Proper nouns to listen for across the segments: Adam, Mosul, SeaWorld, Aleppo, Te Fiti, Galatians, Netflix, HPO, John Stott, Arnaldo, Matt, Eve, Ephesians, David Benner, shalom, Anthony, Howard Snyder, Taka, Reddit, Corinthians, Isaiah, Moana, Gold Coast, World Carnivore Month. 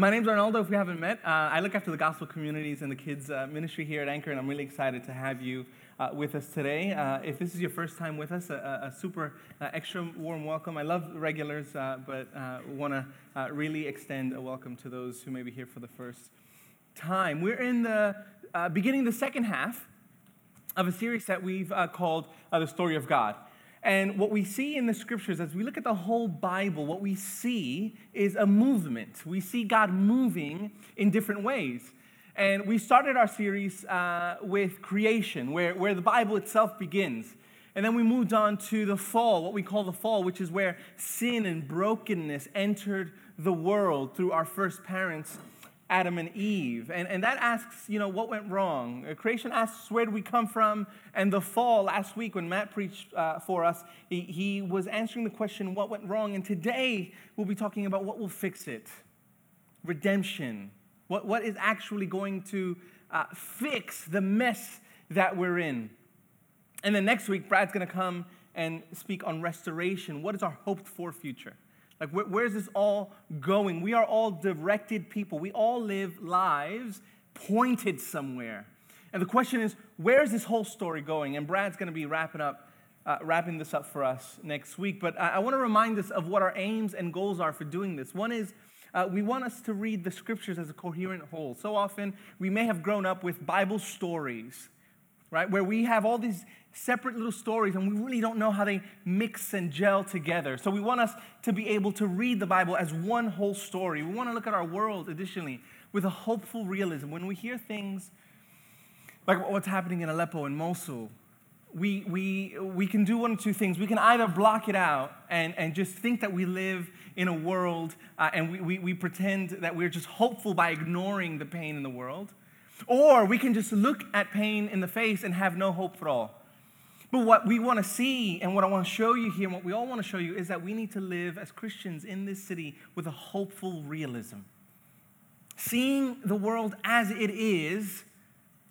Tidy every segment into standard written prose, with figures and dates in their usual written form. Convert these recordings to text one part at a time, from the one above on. My name's Arnaldo, if we haven't met. I look after the gospel communities and the kids ministry here at Anchor, and I'm really excited to have you with us today. If this is your first time with us, a super extra warm welcome. I love regulars, but want to really extend a welcome to those who may be here for the first time. We're in the beginning the second half of a series that we've called The Story of God. And what we see in the scriptures, as we look at the whole Bible, what we see is a movement. We see God moving in different ways. And we started our series with creation, where the Bible itself begins. And then we moved on to the fall, what we call the fall, which is where sin and brokenness entered the world through our first parents, Adam and Eve. And that asks, what went wrong? Creation asks, where do we come from? And the fall, last week when Matt preached for us, he was answering the question, what went wrong? And today, we'll be talking about what will fix it. Redemption. What is actually going to fix the mess that we're in? And then next week, Brad's going to come and speak on restoration. What is our hoped-for future? Like, where's this all going? We are all directed people. We all live lives pointed somewhere. And the question is, where's this whole story going? And Brad's going to be wrapping this up for us next week. But I want to remind us of what our aims and goals are for doing this. One is, we want us to read the scriptures as a coherent whole. So often, we may have grown up with Bible stories, right, where we have all these separate little stories, and we really don't know how they mix and gel together. So we want us to be able to read the Bible as one whole story. We want to look at our world, additionally, with a hopeful realism. When we hear things like what's happening in Aleppo and Mosul, we can do one of two things. We can either block it out and just think that we live in a world, and we pretend that we're just hopeful by ignoring the pain in the world, or we can just look at pain in the face and have no hope at all. But what we want to see and what I want to show you here and what we all want to show you is that we need to live as Christians in this city with a hopeful realism. Seeing the world as it is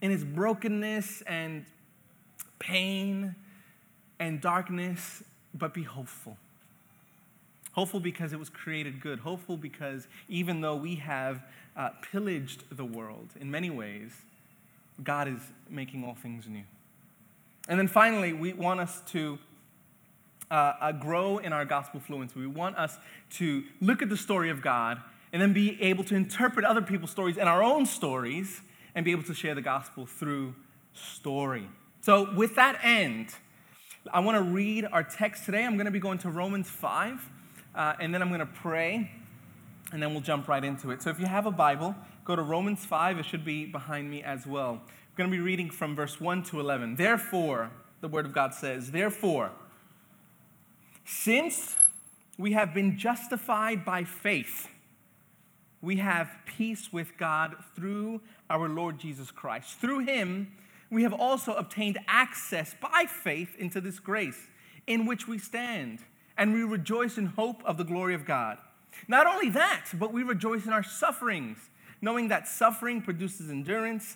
in its brokenness and pain and darkness, but be hopeful. Hopeful because it was created good. Hopeful because even though we have pillaged the world in many ways, God is making all things new. And then finally, we want us to grow in our gospel fluency. We want us to look at the story of God and then be able to interpret other people's stories and our own stories and be able to share the gospel through story. So with that end, I want to read our text today. I'm going to be going to Romans 5, and then I'm going to pray, and then we'll jump right into it. So if you have a Bible, go to Romans 5. It should be behind me as well. We're going to be reading from verse 1 to 11. Therefore, the Word of God says, therefore, since we have been justified by faith, we have peace with God through our Lord Jesus Christ. Through him, we have also obtained access by faith into this grace in which we stand, and we rejoice in hope of the glory of God. Not only that, but we rejoice in our sufferings, knowing that suffering produces endurance,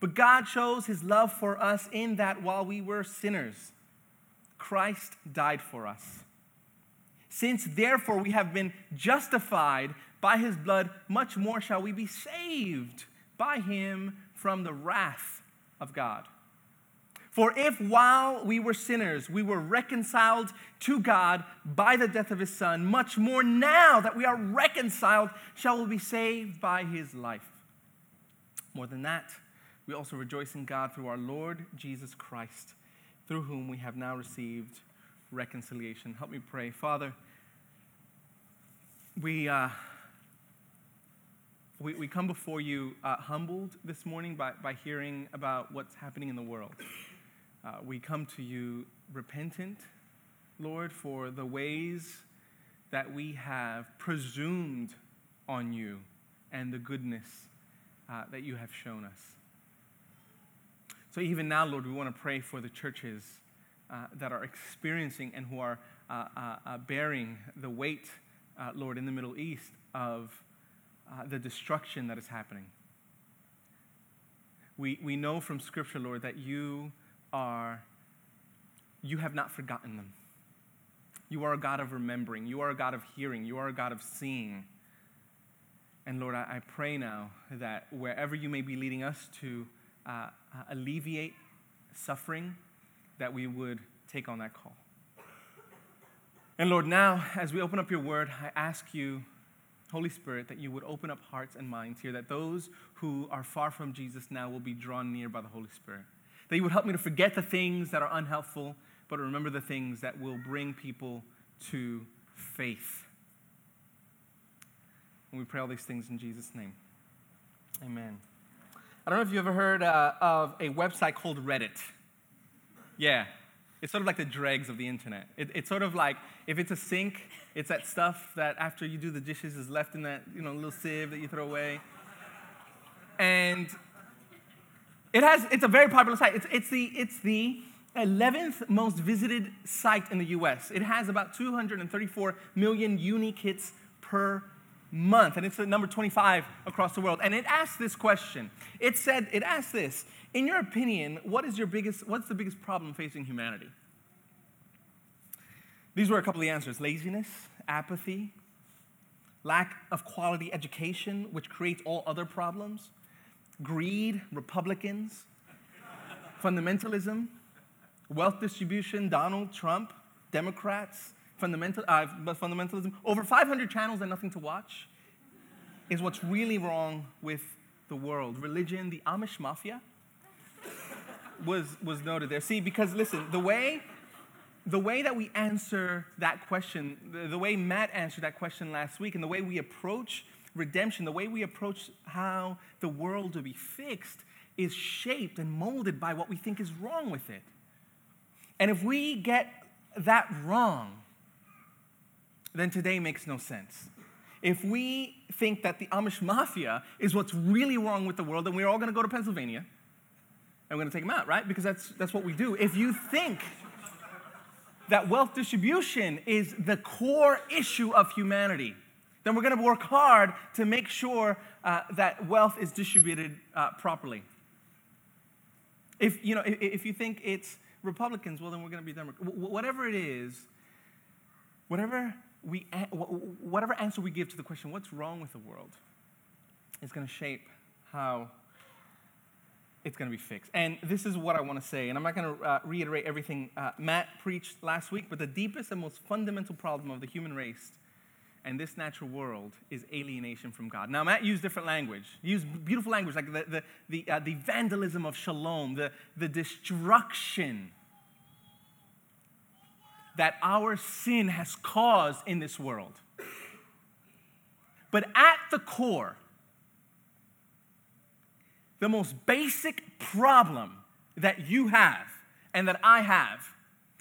But God shows his love for us in that while we were sinners, Christ died for us. Since therefore we have been justified by his blood, much more shall we be saved by him from the wrath of God. For if while we were sinners, we were reconciled to God by the death of his Son, much more now that we are reconciled shall we be saved by his life. More than that, we also rejoice in God through our Lord Jesus Christ, through whom we have now received reconciliation. Help me pray. Father, we come before you humbled this morning by hearing about what's happening in the world. We come to you repentant, Lord, for the ways that we have presumed on you and the goodness that you have shown us. So even now, Lord, we want to pray for the churches that are experiencing and who are bearing the weight, Lord, in the Middle East of the destruction that is happening. We know from Scripture, Lord, that you have not forgotten them. You are a God of remembering. You are a God of hearing. You are a God of seeing. And Lord, I pray now that wherever you may be leading us to alleviate suffering, that we would take on that call. And Lord, now, as we open up your word, I ask you, Holy Spirit, that you would open up hearts and minds here, that those who are far from Jesus now will be drawn near by the Holy Spirit, that you would help me to forget the things that are unhelpful, but remember the things that will bring people to faith. And we pray all these things in Jesus' name. Amen. I don't know if you ever heard of a website called Reddit. Yeah. It's sort of like the dregs of the internet. It's sort of like, if it's a sink, it's that stuff that after you do the dishes is left in that, little sieve that you throw away. And it's a very popular site. It's the 11th most visited site in the U.S. It has about 234 million unique hits per month, and it's at number 25 across the world. And it asked this question. It asked this, in your opinion, what's the biggest problem facing humanity? These were a couple of the answers: laziness, apathy, lack of quality education, which creates all other problems, greed, Republicans, fundamentalism, wealth distribution, Donald Trump, Democrats, fundamentalism. Over 500 channels and nothing to watch is what's really wrong with the world. Religion, the Amish Mafia was noted there. See, because listen, the way that we answer that question, the way Matt answered that question last week, and the way we approach redemption, the way we approach how the world will be fixed is shaped and molded by what we think is wrong with it. And if we get that wrong, then today makes no sense. If we think that the Amish Mafia is what's really wrong with the world, then we're all going to go to Pennsylvania and we're going to take them out, right? Because that's what we do. If you think that wealth distribution is the core issue of humanity, then we're going to work hard to make sure that wealth is distributed properly. If you think it's Republicans, well, then we're going to be Democrats. Whatever it is, whatever answer we give to the question, what's wrong with the world, is going to shape how it's going to be fixed. And this is what I want to say, and I'm not going to reiterate everything Matt preached last week, but the deepest and most fundamental problem of the human race and this natural world is alienation from God. Now, Matt used different language. He used beautiful language, like the vandalism of shalom, the destruction that our sin has caused in this world. But at the core, the most basic problem that you have and that I have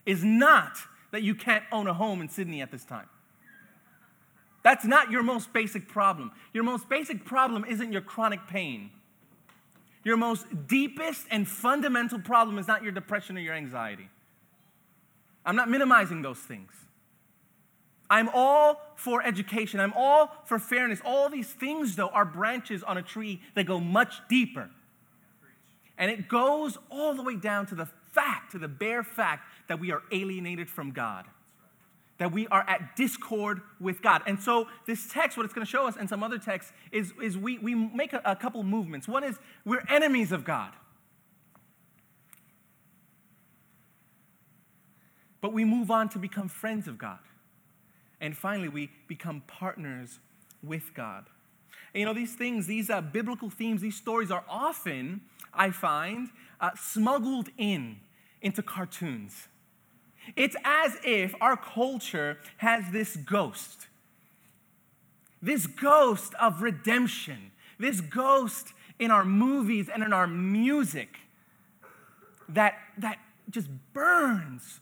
is not that you can't own a home in Sydney at this time. That's not your most basic problem. Your most basic problem isn't your chronic pain. Your most deepest and fundamental problem is not your depression or your anxiety. I'm not minimizing those things. I'm all for education. I'm all for fairness. All these things, though, are branches on a tree that go much deeper. And it goes all the way down to the bare fact that we are alienated from God, that we are at discord with God. And so this text, what it's going to show us, and some other texts, is we make a couple movements. One is we're enemies of God. But we move on to become friends of God. And finally, we become partners with God. And these things, these biblical themes, these stories are often, I find, smuggled into cartoons. It's as if our culture has this ghost of redemption, this ghost in our movies and in our music that just burns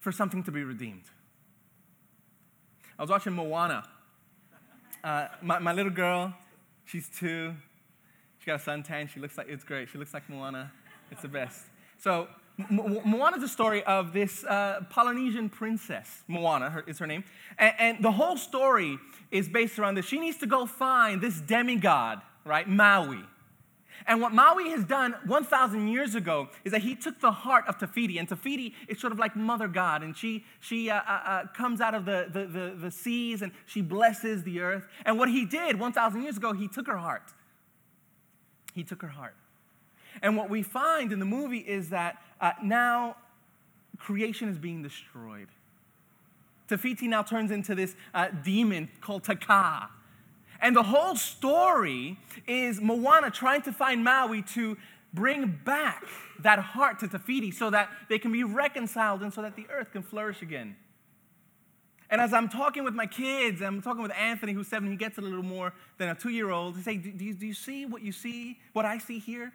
for something to be redeemed. I was watching Moana. My little girl, she's 2. She got a suntan. She looks like, it's great. She looks like Moana. It's the best. So Moana's a story of this Polynesian princess. Moana is her name. And the whole story is based around this. She needs to go find this demigod, right, Maui. And what Maui has done 1,000 years ago is that he took the heart of Te Fiti. And Te Fiti is sort of like Mother God. And she comes out of the seas and she blesses the earth. And what he did 1,000 years ago, he took her heart. He took her heart. And what we find in the movie is that now creation is being destroyed. Te Fiti now turns into this demon called Taka. And the whole story is Moana trying to find Maui to bring back that heart to Te Fiti so that they can be reconciled and so that the earth can flourish again. And as I'm talking with my kids, I'm talking with Anthony, who's 7, he gets a little more than a 2-year-old. He say, do you see what you see, what I see here?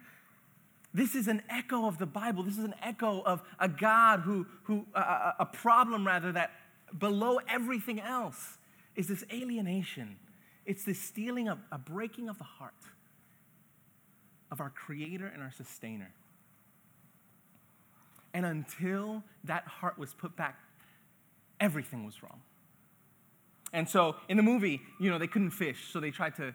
This is an echo of the Bible. This is an echo of a God a problem rather, that below everything else is this alienation. It's this stealing of a breaking of the heart of our Creator and our Sustainer. And until that heart was put back, everything was wrong. And so in the movie, they couldn't fish, so they tried to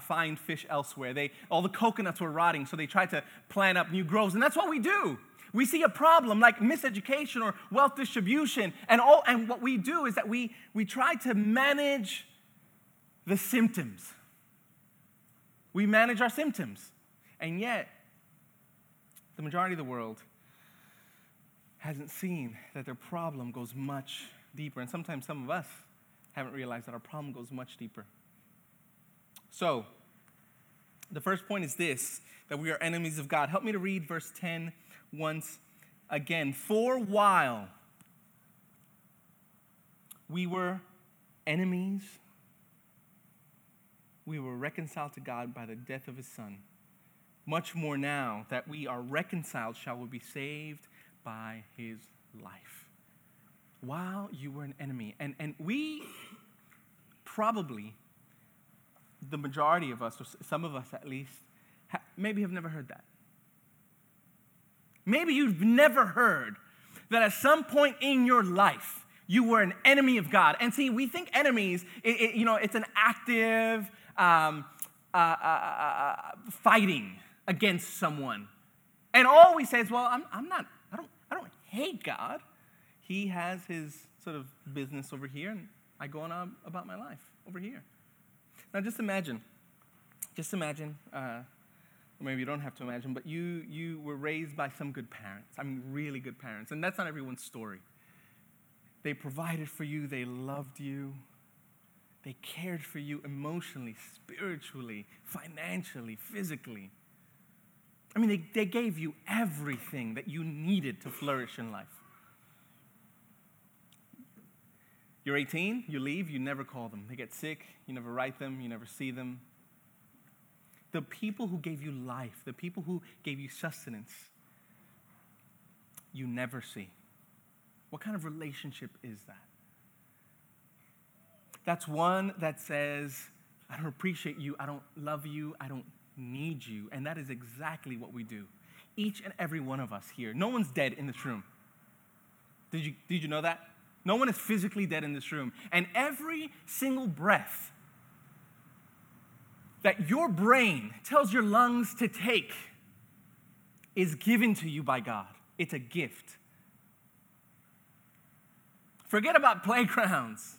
find fish elsewhere. All the coconuts were rotting, so they tried to plant up new groves. And that's what we do. We see a problem like miseducation or wealth distribution, and what we do is that we try to manage the symptoms. We manage our symptoms. And yet, the majority of the world hasn't seen that their problem goes much deeper. And sometimes some of us haven't realized that our problem goes much deeper. So, the first point is this, that we are enemies of God. Help me to read verse 10 once again. For a while, we were enemies. We were reconciled to God by the death of his Son. Much more now that we are reconciled shall we be saved by his life. While you were an enemy. And we probably, the majority of us, or some of us at least, maybe have never heard that. Maybe you've never heard that at some point in your life, you were an enemy of God. And see, we think enemies, it's an active fighting against someone, and all we say is, "Well, I don't hate God. He has his sort of business over here, and I go on about my life over here." Now, just imagine. Maybe you don't have to imagine, but you were raised by some good parents. I mean, really good parents, and that's not everyone's story. They provided for you. They loved you. They cared for you emotionally, spiritually, financially, physically. I mean, they gave you everything that you needed to flourish in life. You're 18, you leave, you never call them. They get sick, you never write them, you never see them. The people who gave you life, the people who gave you sustenance, you never see. What kind of relationship is that? That's one that says, I don't appreciate you, I don't love you, I don't need you. And that is exactly what we do. Each and every one of us here. No one's dead in this room. Did you know that? No one is physically dead in this room. And every single breath that your brain tells your lungs to take is given to you by God. It's a gift. Forget about playgrounds.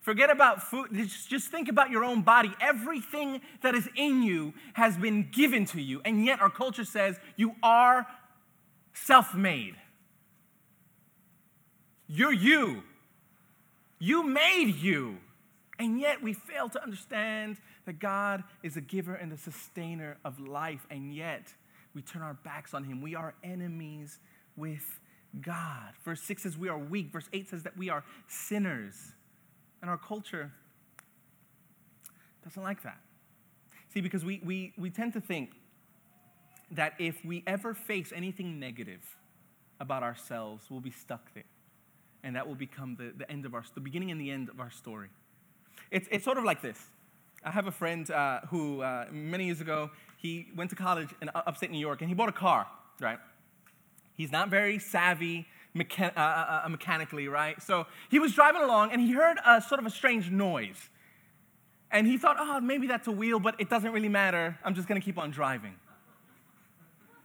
Forget about food. Just think about your own body. Everything that is in you has been given to you. And yet our culture says you are self-made. You're you. You made you. And yet we fail to understand that God is the giver and the sustainer of life. And yet we turn our backs on him. We are enemies with God. Verse 6 says we are weak. Verse 8 says that we are sinners. And our culture doesn't like that. See, because we tend to think that if we ever face anything negative about ourselves, we'll be stuck there. And that will become the beginning and the end of our story. It's sort of like this. I have a friend who many years ago, He went to college in upstate New York, and he bought a car, right? He's not very savvy mechanically, right? So he was driving along, and he heard a sort of a strange noise. And he thought, oh, maybe that's a wheel, but it doesn't really matter. I'm just going to keep on driving.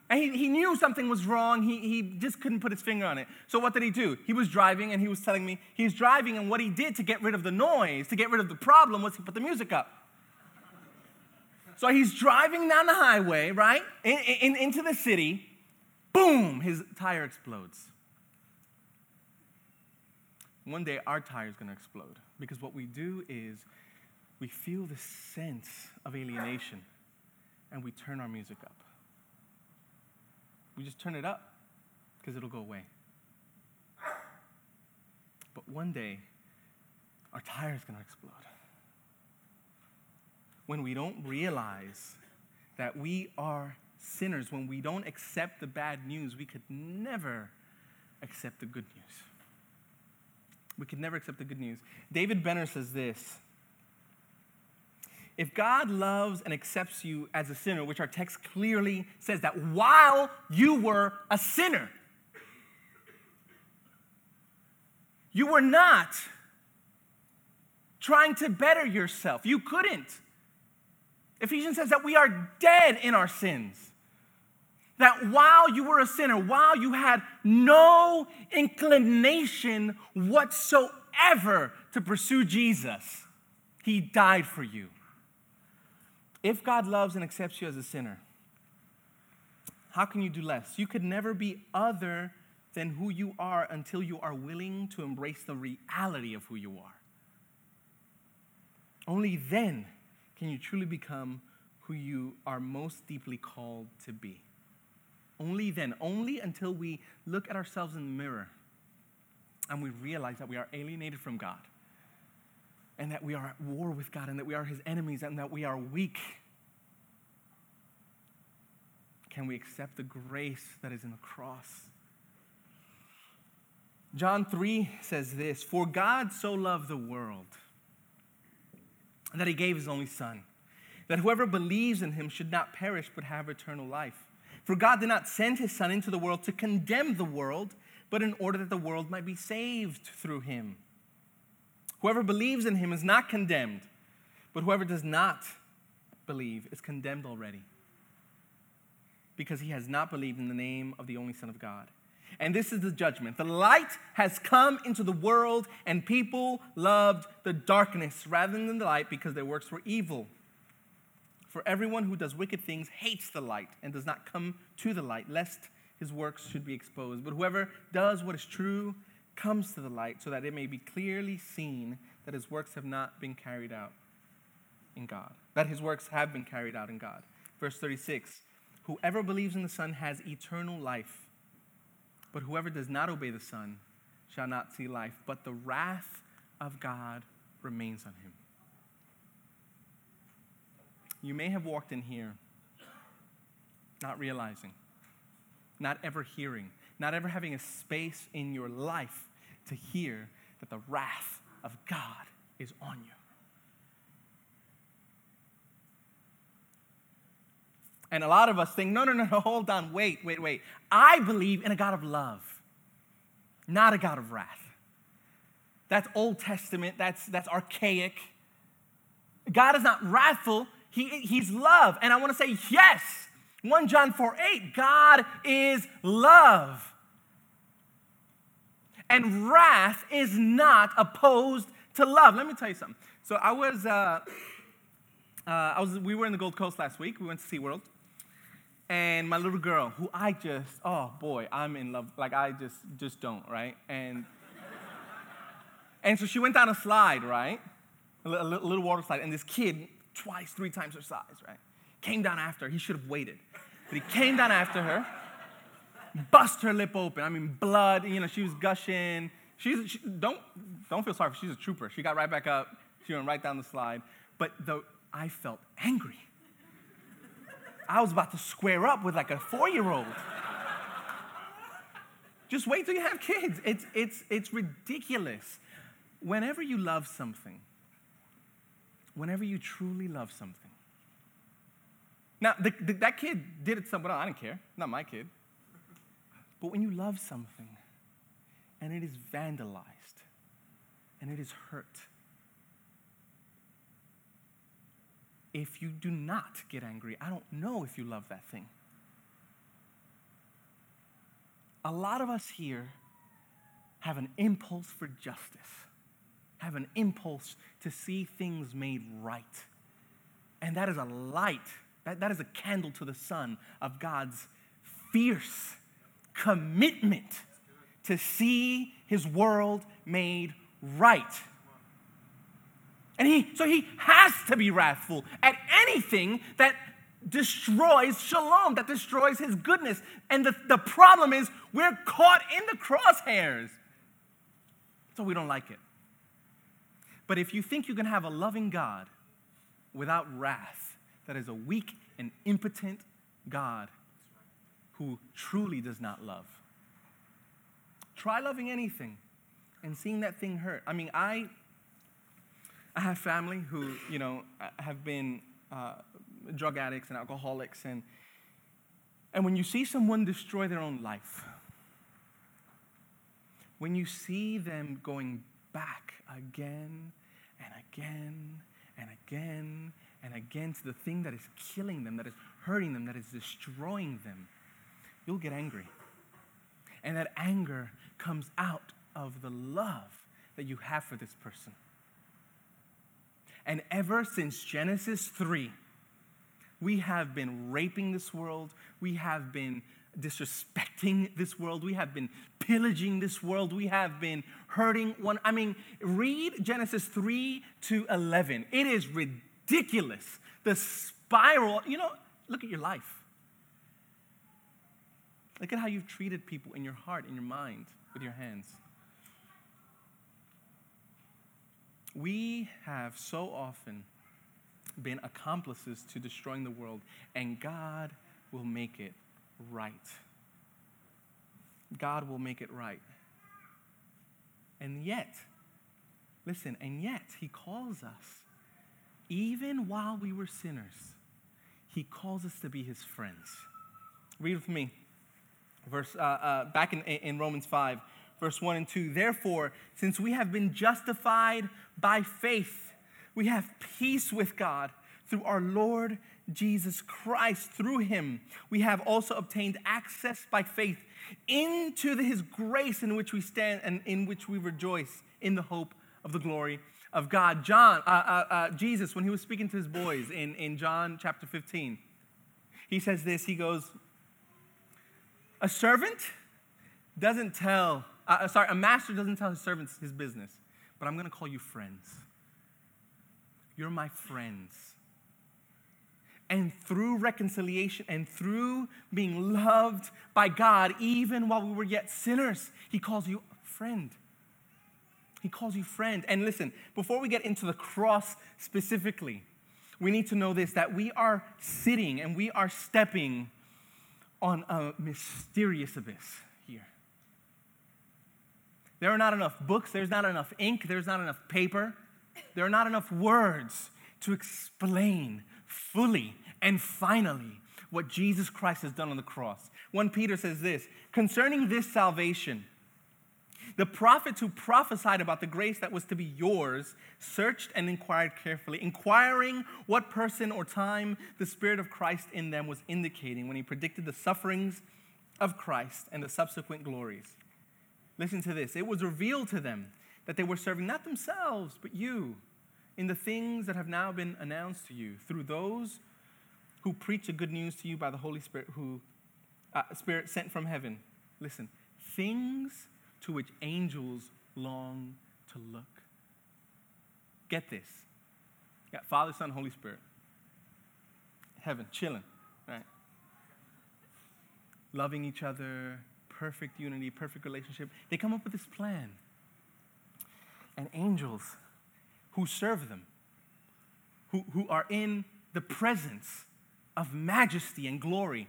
And he knew something was wrong. He just couldn't put his finger on it. So what did he do? He was driving, and he was telling me he's driving, and what he did to get rid of the noise, to get rid of the problem, was he put the music up. So he's driving down the highway, right, into the city. Boom, his tire explodes. One day, our tire is going to explode, because what we do is we feel this sense of alienation, and we turn our music up. We just turn it up because it'll go away. But one day, our tire is going to explode. When we don't realize that we are sinners, when we don't accept the bad news, we could never accept the good news. We could never accept the good news. David Benner says this: if God loves and accepts you as a sinner, which our text clearly says that while you were a sinner, you were not trying to better yourself. You couldn't. Ephesians says that we are dead in our sins. That while you were a sinner, while you had no inclination whatsoever to pursue Jesus, he died for you. If God loves and accepts you as a sinner, how can you do less? You could never be other than who you are until you are willing to embrace the reality of who you are. Only then can you truly become who you are most deeply called to be. Only then, only until we look at ourselves in the mirror and we realize that we are alienated from God, and that we are at war with God, and that we are his enemies, and that we are weak. Can we accept the grace that is in the cross? John 3 says this: for God so loved the world that he gave his only Son, that whoever believes in him should not perish but have eternal life. For God did not send his Son into the world to condemn the world, but in order that the world might be saved through him. Whoever believes in him is not condemned, but whoever does not believe is condemned already, because he has not believed in the name of the only Son of God. And this is the judgment: the light has come into the world, and people loved the darkness rather than the light, because their works were evil. For everyone who does wicked things hates the light and does not come to the light, lest his works should be exposed. But whoever does what is true comes to the light, so that it may be clearly seen that his works have not been carried out in God. That his works have been carried out in God. Verse 36, whoever believes in the Son has eternal life, but whoever does not obey the Son shall not see life, but the wrath of God remains on him. You may have walked in here not realizing, not ever hearing, not ever having a space in your life to hear that the wrath of God is on you. And a lot of us think, no, hold on, wait. I believe in a God of love, not a God of wrath. That's Old Testament, that's archaic. God is not wrathful, he's love. And I want to say, yes, 1 John 4:8, God is love. And wrath is not opposed to love. Let me tell you something. So we were in the Gold Coast last week. We went to SeaWorld. And my little girl, who I just, oh boy, I'm in love. Like I just don't, right? And so she went down a slide, right? A little water slide. And this kid, twice, three times her size, right? Came down after her. He should have waited. But he came down after her, bust her lip open. I mean, blood, she was gushing. Don't feel sorry for her. She's a trooper. She got right back up. She went right down the slide. But I felt angry. I was about to square up with like a 4-year-old. Just wait till you have kids. It's ridiculous. Whenever you love something, whenever you truly love something, Now, that kid did it to someone else. I didn't care. Not my kid. But when you love something and it is vandalized and it is hurt, if you do not get angry, I don't know if you love that thing. A lot of us here have an impulse for justice, have an impulse to see things made right. And that is a light, that is a candle to the sun of God's fierce commitment to see his world made right. And so he has to be wrathful at anything that destroys shalom, that destroys his goodness. And the problem is we're caught in the crosshairs. So we don't like it. But if you think you can have a loving God without wrath, that is a weak and impotent God who truly does not love. Try loving anything and seeing that thing hurt. I mean, I have family who, you know, have been drug addicts and alcoholics. And when you see someone destroy their own life, when you see them going back again and again and again and again to the thing that is killing them, that is hurting them, that is destroying them, you'll get angry. And that anger comes out of the love that you have for this person. And ever since Genesis 3, we have been raping this world. We have been disrespecting this world. We have been pillaging this world. We have been hurting one. I mean, read Genesis 3 to 11. It is ridiculous. The spiral, you know, look at your life. Look at how you've treated people in your heart, in your mind, with your hands. We have so often been accomplices to destroying the world, and God will make it right. God will make it right. And yet, listen, and yet he calls us, even while we were sinners, he calls us to be his friends. Read with me, verse back in Romans 5. Verse 1 and 2, therefore, since we have been justified by faith, we have peace with God through our Lord Jesus Christ. Through him, we have also obtained access by faith into his grace in which we stand and in which we rejoice in the hope of the glory of God. Jesus, when he was speaking to his boys in John chapter 15, he says this, he goes, a master doesn't tell his servants his business, but I'm going to call you friends. You're my friends. And through reconciliation and through being loved by God, even while we were yet sinners, he calls you friend. He calls you friend. And listen, before we get into the cross specifically, we need to know this, that we are sitting and we are stepping on a mysterious abyss. There are not enough books, there's not enough ink, there's not enough paper, there are not enough words to explain fully and finally what Jesus Christ has done on the cross. 1 Peter says this, concerning this salvation, the prophets who prophesied about the grace that was to be yours searched and inquired carefully, inquiring what person or time the Spirit of Christ in them was indicating when he predicted the sufferings of Christ and the subsequent glories. Listen to this. It was revealed to them that they were serving not themselves, but you in the things that have now been announced to you through those who preach the good news to you by the Holy Spirit, who Spirit sent from heaven. Listen, things to which angels long to look. Get this. You got Father, Son, Holy Spirit. Heaven, chilling, right? Loving each other. Perfect unity, perfect relationship. They come up with this plan. And angels who serve them, who are in the presence of majesty and glory,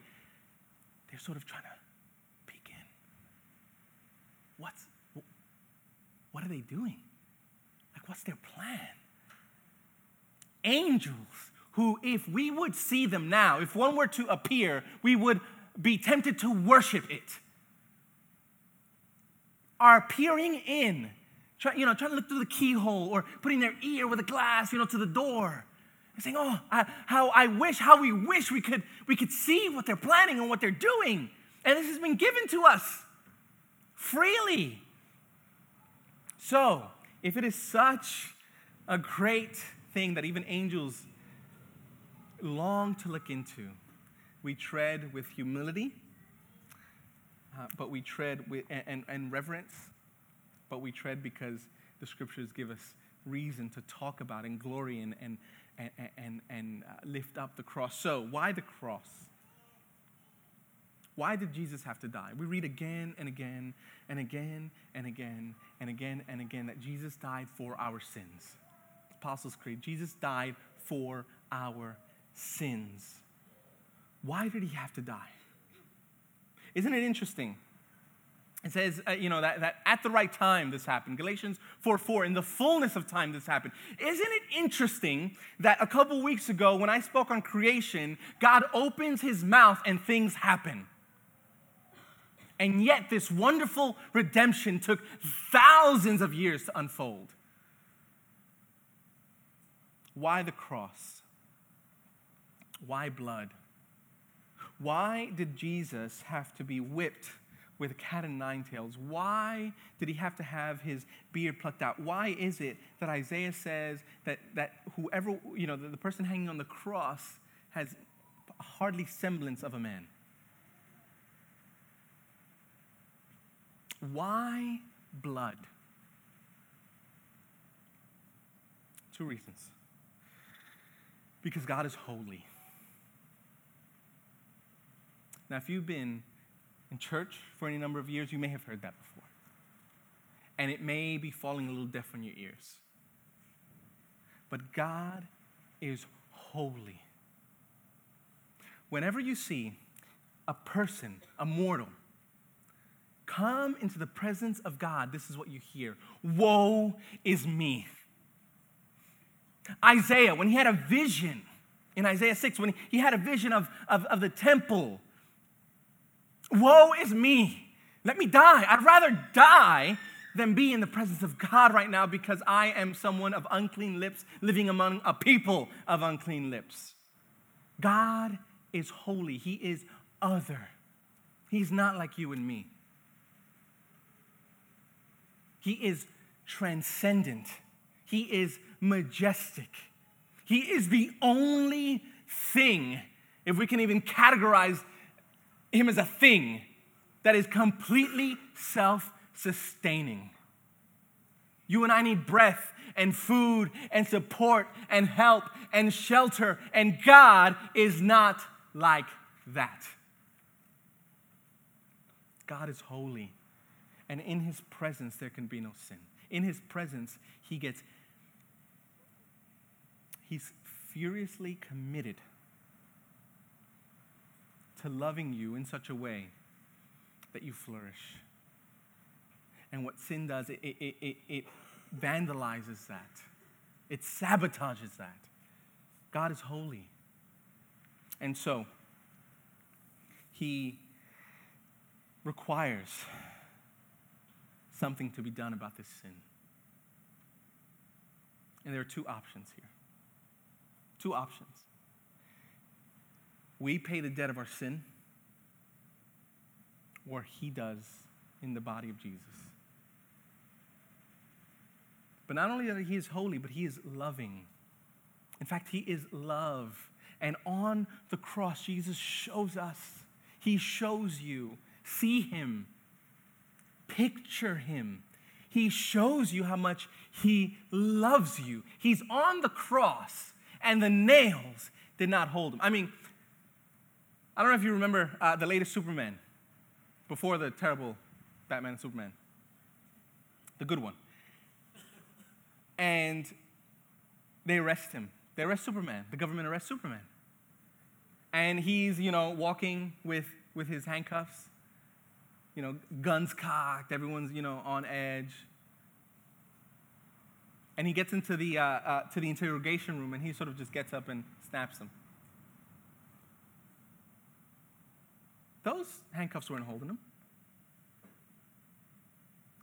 they're sort of trying to peek in. What are they doing? Like, what's their plan? Angels who, if we would see them now, if one were to appear, we would be tempted to worship it, are peering in, trying to look through the keyhole or putting their ear with a glass, to the door. And saying, oh, how we wish we could see what they're planning and what they're doing. And this has been given to us freely. So, if it is such a great thing that even angels long to look into, we tread with humility, but we tread with and reverence, but we tread because the scriptures give us reason to talk about and glory and lift up the cross. So, why the cross? Why did Jesus have to die? We read again and again and again and again and again and again that Jesus died for our sins. Apostles' Creed, Jesus died for our sins. Why did he have to die? Isn't it interesting? It says, that at the right time this happened. Galatians 4:4, in the fullness of time this happened. Isn't it interesting that a couple weeks ago when I spoke on creation, God opens his mouth and things happen. And yet this wonderful redemption took thousands of years to unfold. Why the cross? Why blood? Why did Jesus have to be whipped with a cat and nine tails? Why did he have to have his beard plucked out? Why is it that Isaiah says that whoever, the person hanging on the cross has hardly semblance of a man? Why blood? 2 reasons. Because God is holy. Now, if you've been in church for any number of years, you may have heard that before. And it may be falling a little deaf on your ears. But God is holy. Whenever you see a person, a mortal, come into the presence of God, this is what you hear. Woe is me. Isaiah, when he had a vision, in Isaiah 6, when he had a vision of the temple, woe is me. Let me die. I'd rather die than be in the presence of God right now because I am someone of unclean lips living among a people of unclean lips. God is holy. He is other. He's not like you and me. He is transcendent. He is majestic. He is the only thing, if we can even categorize him as a thing, that is completely self-sustaining. You and I need breath and food and support and help and shelter, and God is not like that. God is holy, and in his presence there can be no sin. In his presence, he's furiously committed to loving you in such a way that you flourish. And what sin does, it vandalizes that. It sabotages that. God is holy. And so, he requires something to be done about this sin. And there are 2 options here. 2 options. We pay the debt of our sin, or he does in the body of Jesus. But not only that he is holy, but he is loving. In fact, he is love. And on the cross, Jesus shows us, he shows you, see him, picture him. He shows you how much he loves you. He's on the cross, and the nails did not hold him. I don't know if you remember the latest Superman, before the terrible Batman and Superman, the good one. And they arrest him. They arrest Superman. The government arrests Superman. And he's, walking with his handcuffs, guns cocked, everyone's, on edge. And he gets into the interrogation room, and he sort of just gets up and snaps them. Those handcuffs weren't holding him.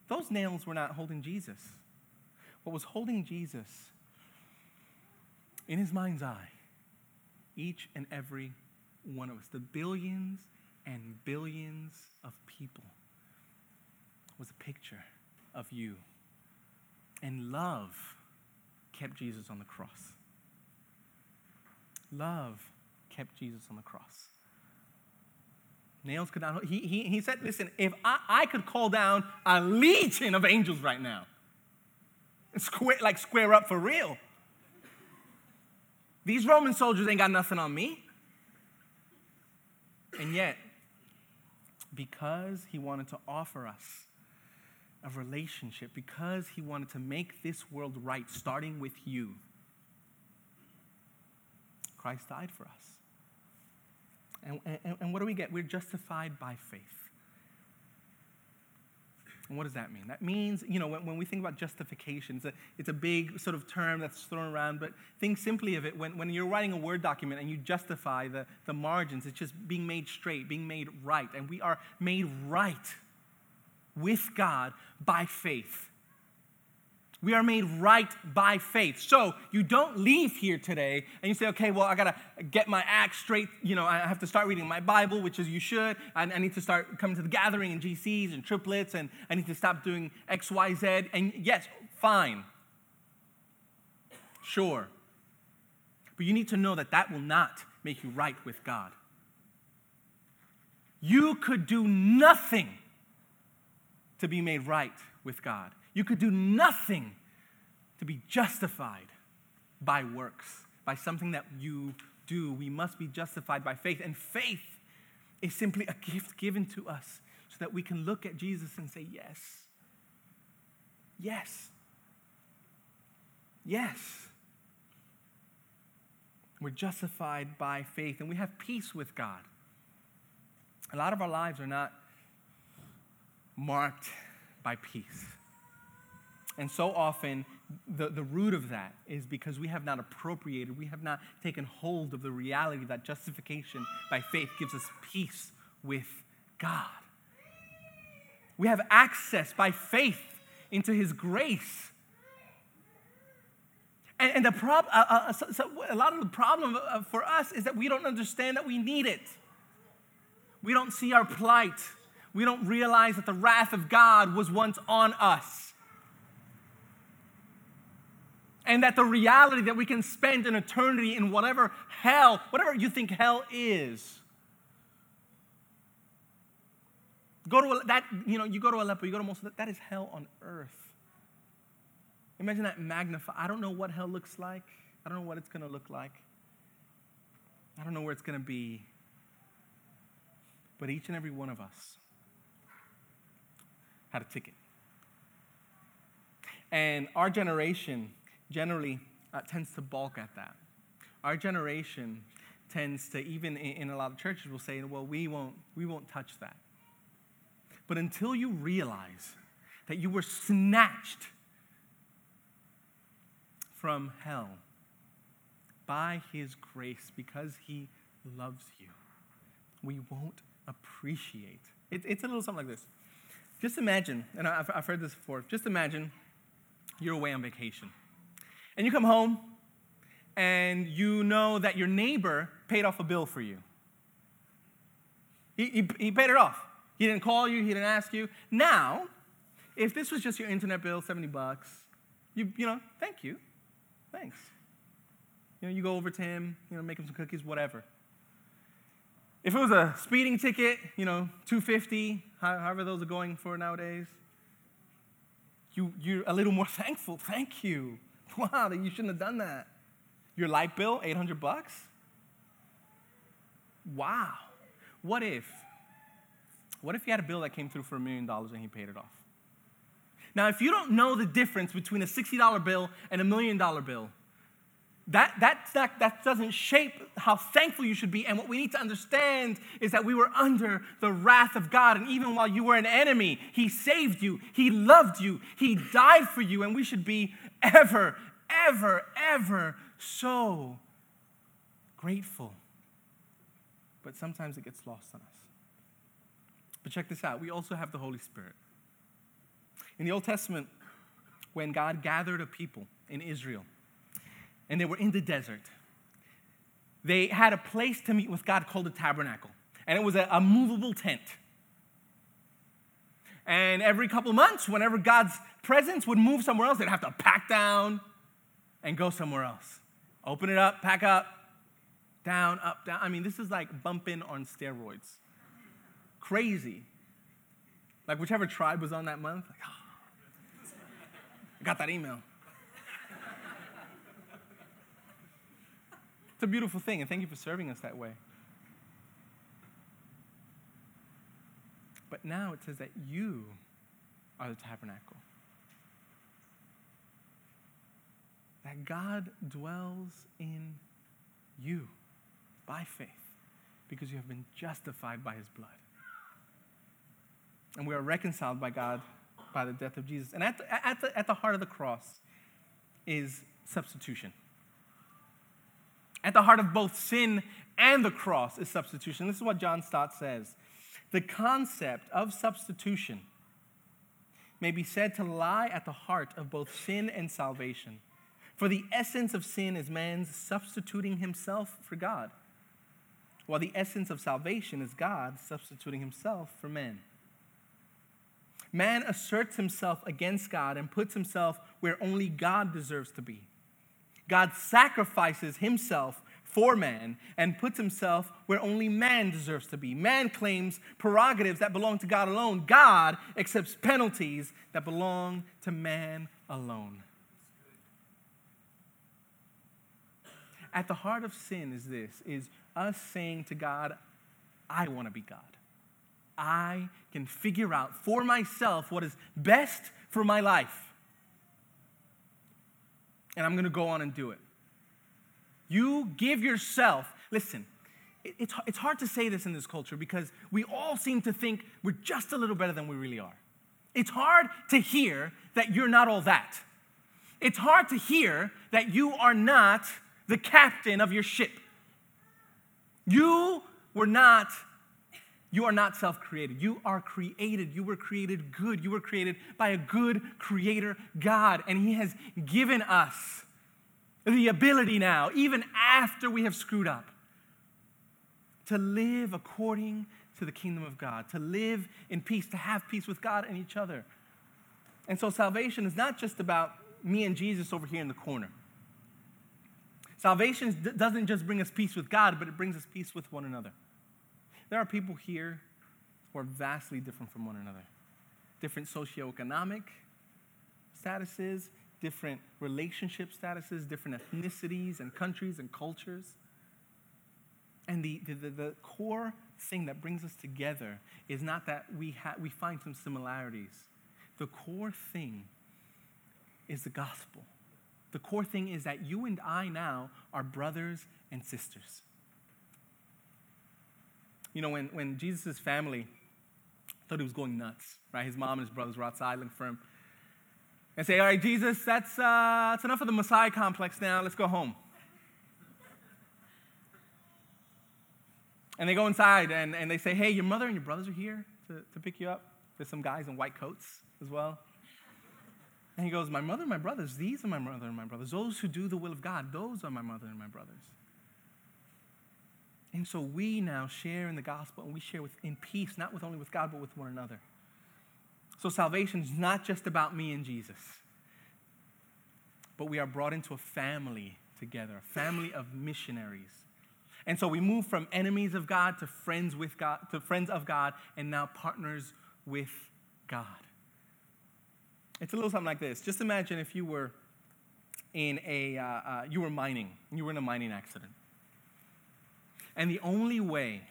Those nails were not holding Jesus. What was holding Jesus, in his mind's eye, each and every one of us, the billions and billions of people, was a picture of you. And love kept Jesus on the cross. Love kept Jesus on the cross. Nails could not. He said, listen, if I could call down a legion of angels right now, square up for real. These Roman soldiers ain't got nothing on me. And yet, because he wanted to offer us a relationship, because he wanted to make this world right, starting with you, Christ died for us. And what do we get? We're justified by faith. And what does that mean? That means, you know, when we think about justification, it's a big sort of term that's thrown around, but think simply of it. When you're writing a Word document and you justify the margins, it's just being made straight, being made right. And we are made right with God by faith. We are made right by faith. So you don't leave here today and you say, okay, well, I got to get my act straight. You know, I have to start reading my Bible, which is you should. I need to start coming to the gathering and GCs and triplets, and I need to stop doing X, Y, Z. And yes, fine. Sure. But you need to know that that will not make you right with God. You could do nothing to be made right with God. You could do nothing to be justified by works, by something that you do. We must be justified by faith. And faith is simply a gift given to us so that we can look at Jesus and say, yes, yes, yes. We're justified by faith, and we have peace with God. A lot of our lives are not marked by peace. And so often, the root of that is because we have not appropriated, we have not taken hold of the reality that justification by faith gives us peace with God. We have access by faith into His grace. And a lot of the problem for us is that we don't understand that we need it. We don't see our plight. We don't realize that the wrath of God was once on us. And that the reality that we can spend an eternity in whatever hell, whatever you think hell is. You go to Aleppo, you go to Mosul, that is hell on earth. Imagine that magnified. I don't know what hell looks like. I don't know what it's going to look like. I don't know where it's going to be. But each and every one of us had a ticket. And our generation generally tends to balk at that. Our generation tends to, even in a lot of churches, will say, well, we won't touch that. But until you realize that you were snatched from hell by His grace because He loves you, we won't appreciate. It's a little something like this. Just imagine, and I've heard this before, just imagine you're away on vacation. And you come home, and you know that your neighbor paid off a bill for you. He paid it off. He didn't call you. He didn't ask you. Now, if this was just your internet bill, $70, you know, thank you. Thanks. You know, you go over to him, you know, make him some cookies, whatever. If it was a speeding ticket, you know, $250, however those are going for nowadays, You're a little more thankful. Thank you. Wow, you shouldn't have done that. Your light bill, $800? Wow. What if you had a bill that came through for $1 million and he paid it off? Now, if you don't know the difference between a $60 bill and $1 million bill, that doesn't shape how thankful you should be. And what we need to understand is that we were under the wrath of God. And even while you were an enemy, He saved you. He loved you. He died for you. And we should be ever, ever, ever so grateful. But sometimes it gets lost on us. But check this out. We also have the Holy Spirit. In the Old Testament, when God gathered a people in Israel, and they were in the desert, they had a place to meet with God called the tabernacle. And it was a movable tent. And every couple months, whenever God's presence would move somewhere else, they'd have to pack down and go somewhere else. Open it up, pack up, down, up, down. I mean, this is like bumping on steroids. Crazy. Like whichever tribe was on that month, like, oh, I got that email. It's a beautiful thing, and thank you for serving us that way. But now it says that you are the tabernacle. That God dwells in you by faith because you have been justified by his blood. And we are reconciled by God by the death of Jesus. And at the heart of the cross is substitution. At the heart of both sin and the cross is substitution. This is what John Stott says. The concept of substitution may be said to lie at the heart of both sin and salvation. For the essence of sin is man's substituting himself for God, while the essence of salvation is God substituting himself for men. Man asserts himself against God and puts himself where only God deserves to be. God sacrifices himself for man and puts himself where only man deserves to be. Man claims prerogatives that belong to God alone. God accepts penalties that belong to man alone. At the heart of sin is this, is us saying to God, I want to be God. I can figure out for myself what is best for my life. And I'm going to go on and do it. You give yourself, listen, it's hard to say this in this culture because we all seem to think we're just a little better than we really are. It's hard to hear that you're not all that. It's hard to hear that you are not the captain of your ship. You are not self-created. You are created. You were created good. You were created by a good creator, God, and he has given us the ability now, even after we have screwed up, to live according to the kingdom of God, to live in peace, to have peace with God and each other. And so salvation is not just about me and Jesus over here in the corner. Salvation doesn't just bring us peace with God, but it brings us peace with one another. There are people here who are vastly different from one another. Different socioeconomic statuses, different relationship statuses, different ethnicities and countries and cultures. And the core thing that brings us together is not that we find some similarities. The core thing is the gospel. The core thing is that you and I now are brothers and sisters. You know, when Jesus' family thought he was going nuts, right? His mom and his brothers were outside looking for him. And say, all right, Jesus, that's enough of the Messiah complex now. Let's go home. And they go inside, and they say, hey, your mother and your brothers are here to pick you up. There's some guys in white coats as well. And he goes, my mother and my brothers, these are my mother and my brothers. Those who do the will of God, those are my mother and my brothers. And so we now share in the gospel, and we share in peace, not with only with God, but with one another. So salvation is not just about me and Jesus, but we are brought into a family together, a family of missionaries. And so we move from enemies of God to friends with God, to friends of God, and now partners with God. It's a little something like this. Just imagine if you were in a mining accident, and the only way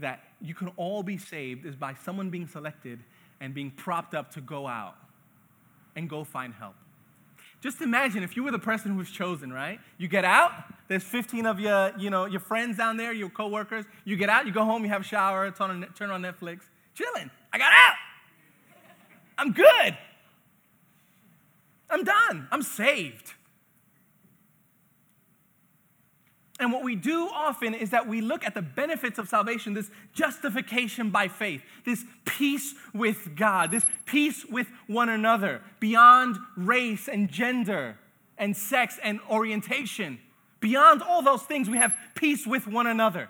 that you can all be saved is by someone being selected and being propped up to go out and go find help. Just imagine if you were the person who was chosen, right? You get out, there's 15 of your friends down there, your coworkers. You get out, you go home, you have a shower, turn on Netflix. Chilling. I got out. I'm good. I'm done. I'm saved. And what we do often is that we look at the benefits of salvation, this justification by faith, this peace with God, this peace with one another, beyond race and gender and sex and orientation. Beyond all those things, we have peace with one another.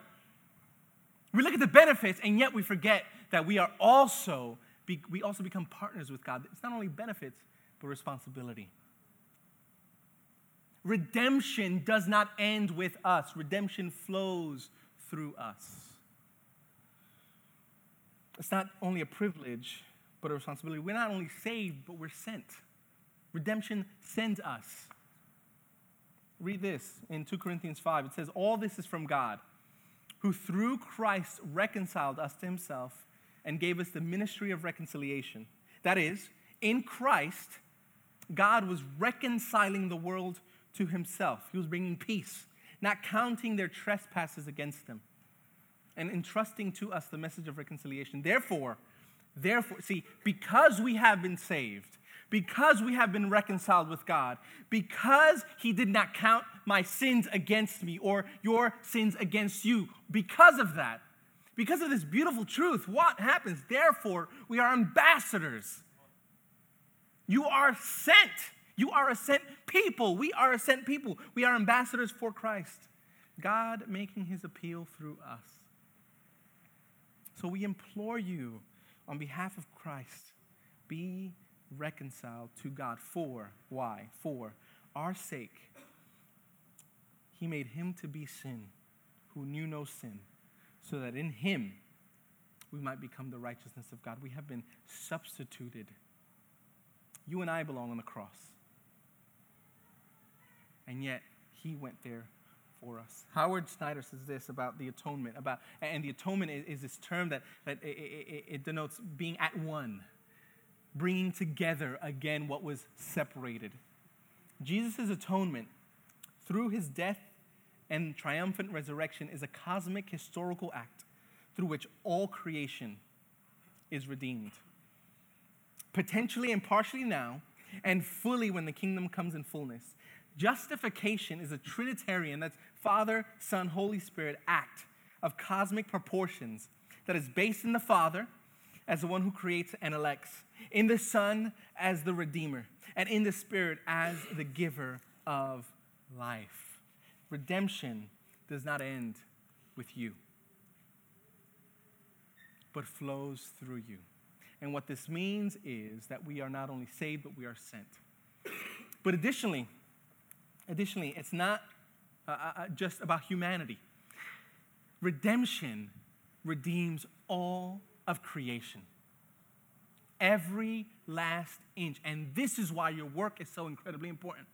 We look at the benefits, and yet we forget that we also become partners with God. It's not only benefits, but responsibility. Redemption does not end with us. Redemption flows through us. It's not only a privilege, but a responsibility. We're not only saved, but we're sent. Redemption sends us. Read this in 2 Corinthians 5. It says, all this is from God, who through Christ reconciled us to himself and gave us the ministry of reconciliation. That is, in Christ, God was reconciling the world to himself. He was bringing peace, not counting their trespasses against them, and entrusting to us the message of reconciliation. Therefore, see, because we have been saved, because we have been reconciled with God, because he did not count my sins against me or your sins against you, because of that, because of this beautiful truth, what happens? Therefore, we are ambassadors. You are sent. You are a sent people. We are a sent people. We are ambassadors for Christ, God making his appeal through us. So we implore you on behalf of Christ, be reconciled to God. For why? For our sake, he made him to be sin, who knew no sin, so that in him we might become the righteousness of God. We have been substituted. You and I belong on the cross. And yet, he went there for us. Howard Snyder says this about the atonement. And the atonement is this term that it denotes being at one, bringing together again what was separated. Jesus' atonement through his death and triumphant resurrection is a cosmic historical act through which all creation is redeemed. Potentially and partially now, and fully when the kingdom comes in fullness. Justification is a Trinitarian, that's Father, Son, Holy Spirit, act of cosmic proportions that is based in the Father as the one who creates and elects, in the Son as the Redeemer, and in the Spirit as the giver of life. Redemption does not end with you, but flows through you. And what this means is that we are not only saved, but we are sent. But additionally, it's not just about humanity. Redemption redeems all of creation, every last inch. And this is why your work is so incredibly important.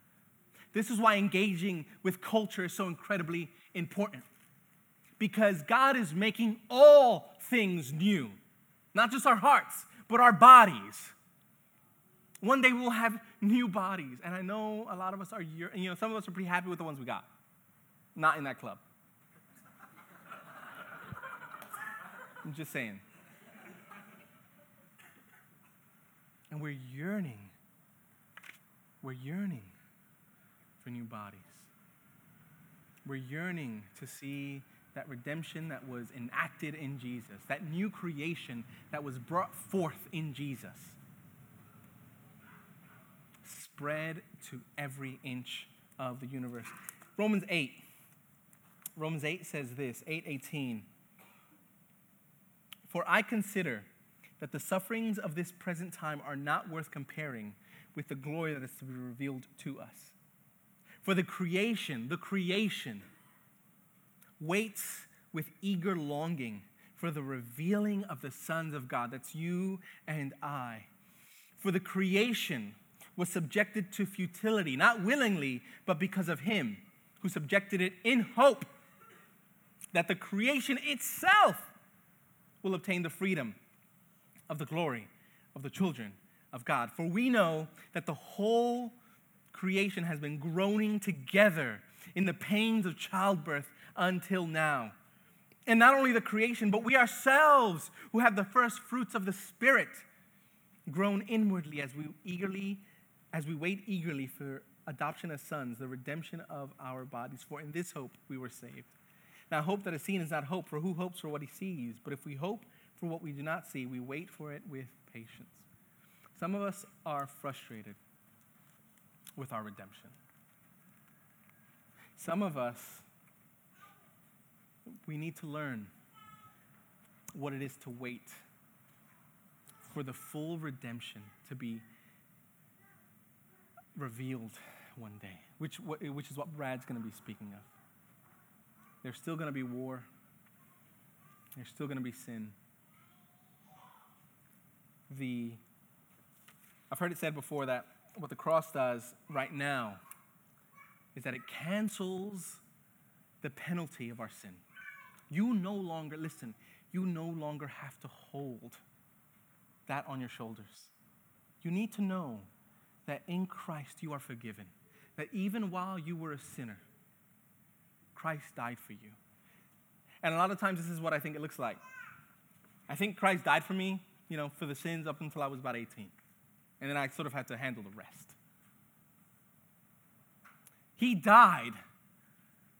This is why engaging with culture is so incredibly important. Because God is making all things new, not just our hearts, but our bodies. One day we'll have new bodies. And I know a lot of us are, some of us are pretty happy with the ones we got. Not in that club. I'm just saying. And we're yearning for new bodies. We're yearning to see that redemption that was enacted in Jesus, that new creation that was brought forth in Jesus, spread to every inch of the universe. Romans 8 says this, 8:18. For I consider that the sufferings of this present time are not worth comparing with the glory that is to be revealed to us. For the creation waits with eager longing for the revealing of the sons of God. That's you and I. For the creation was subjected to futility, not willingly, but because of him who subjected it, in hope that the creation itself will obtain the freedom of the glory of the children of God. For we know that the whole creation has been groaning together in the pains of childbirth until now. And not only the creation, but we ourselves, who have the first fruits of the Spirit, groan inwardly as we wait eagerly for adoption as sons, the redemption of our bodies. For in this hope we were saved. Now hope that is seen is not hope, for who hopes for what he sees? But if we hope for what we do not see, we wait for it with patience. Some of us are frustrated with our redemption. Some of us, we need to learn what it is to wait for the full redemption to be revealed one day, which is what Brad's going to be speaking of. There's still going to be war. There's still going to be sin. I've heard it said before that what the cross does right now is that it cancels the penalty of our sin. You no longer have to hold that on your shoulders. You need to know that in Christ you are forgiven, that even while you were a sinner, Christ died for you. And a lot of times this is what I think it looks like. I think Christ died for me, for the sins up until I was about 18. And then I sort of had to handle the rest. He died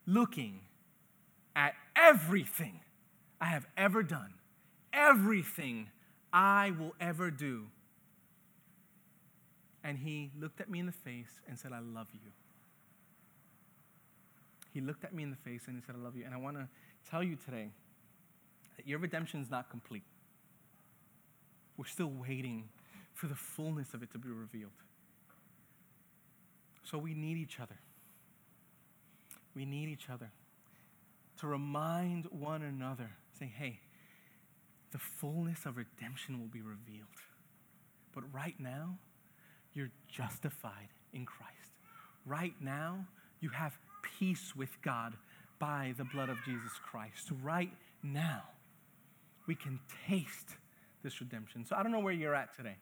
looking at everything I have ever done, everything I will ever do. And he looked at me in the face and said, I love you. He looked at me in the face and he said, I love you. And I want to tell you today that your redemption is not complete. We're still waiting for the fullness of it to be revealed. So we need each other. We need each other to remind one another, saying, hey, the fullness of redemption will be revealed. But right now, you're justified in Christ. Right now, you have peace with God by the blood of Jesus Christ. Right now, we can taste this redemption. So I don't know where you're at today.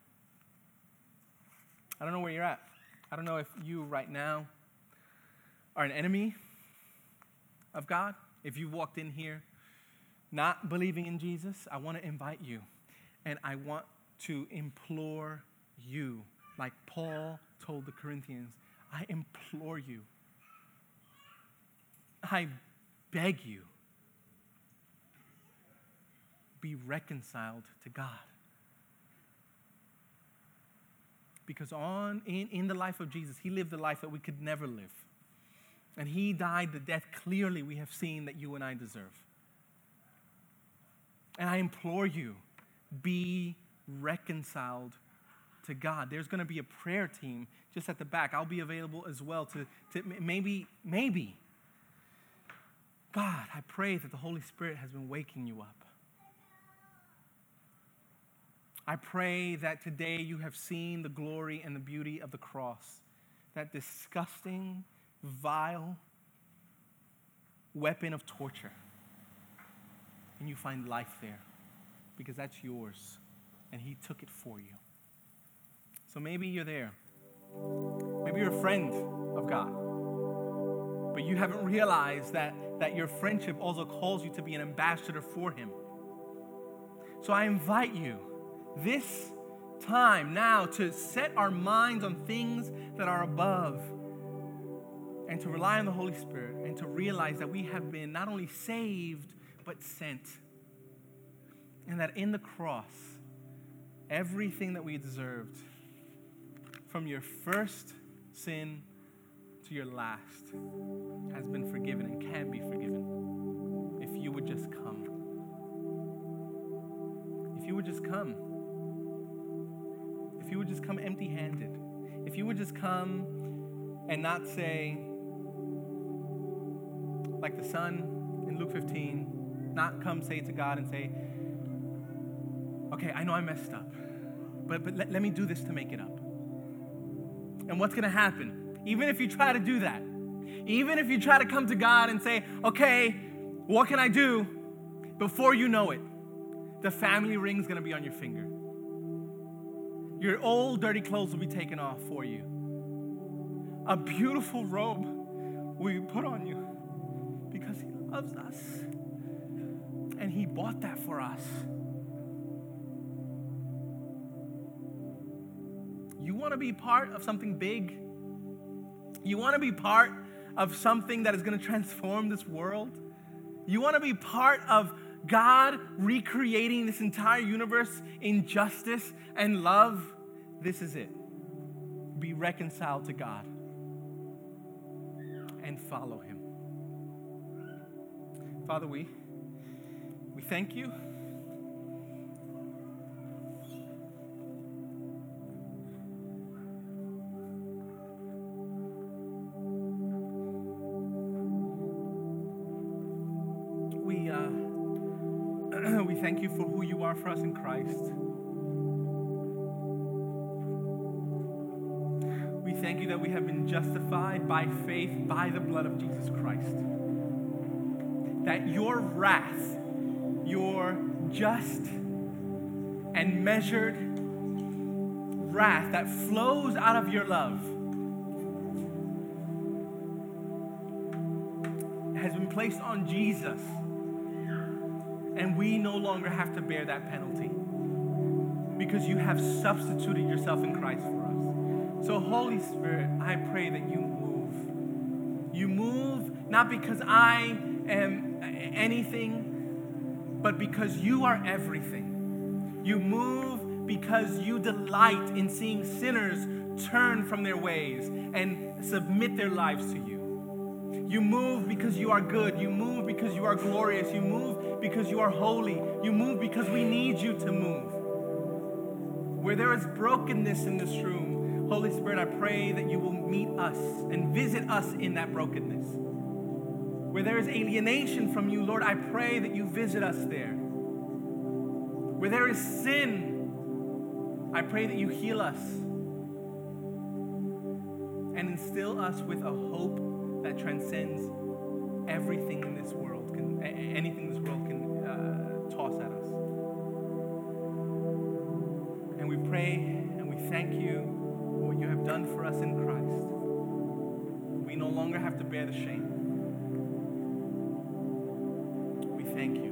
I don't know where you're at. I don't know if you right now are an enemy of God. If you walked in here not believing in Jesus, I want to invite you, and I want to implore you, like Paul told the Corinthians, I implore you, I beg you, be reconciled to God. Because in the life of Jesus, he lived the life that we could never live. And he died the death clearly we have seen that you and I deserve. And I implore you, be reconciled to God. There's going to be a prayer team just at the back. I'll be available as well to maybe. God, I pray that the Holy Spirit has been waking you up. I pray that today you have seen the glory and the beauty of the cross, that disgusting, vile weapon of torture, and you find life there because that's yours, and he took it for you. So maybe you're there. Maybe you're a friend of God, but you haven't realized that your friendship also calls you to be an ambassador for him. So I invite you this time now to set our minds on things that are above and to rely on the Holy Spirit and to realize that we have been not only saved but sent, and that in the cross everything that we deserved, from your first sin to your last, has been forgiven and can be forgiven if you would just come. If you would just come. If you would just come empty-handed, if you would just come and not say, like the son in Luke 15, not come say to God and say, okay, I know I messed up, but let me do this to make it up. And what's going to happen? Even if you try to do that, even if you try to come to God and say, okay, what can I do? Before you know it, the family ring's going to be on your finger. Your old dirty clothes will be taken off for you. A beautiful robe will be put on you because he loves us. And he bought that for us. You want to be part of something big? You want to be part of something that is going to transform this world? You want to be part of God recreating this entire universe in justice and love? This is it. Be reconciled to God and follow him. Father, we thank you. We thank you for who you are for us in Christ. We thank you that we have been justified by faith by the blood of Jesus Christ. That your wrath, your just and measured wrath that flows out of your love has been placed on Jesus. And we no longer have to bear that penalty because you have substituted yourself in Christ for us. So Holy Spirit, I pray that you move. You move not because I am anything, but because you are everything. You move because you delight in seeing sinners turn from their ways and submit their lives to you. You move because you are good. You move because you are glorious. You move because you are holy. You move because we need you to move. Where there is brokenness in this room, Holy Spirit, I pray that you will meet us and visit us in that brokenness. Where there is alienation from you, Lord, I pray that you visit us there. Where there is sin, I pray that you heal us and instill us with a hope that transcends everything in this world, anything this world can toss at us. And we pray and we thank you for what you have done for us in Christ. We no longer have to bear the shame. We thank you.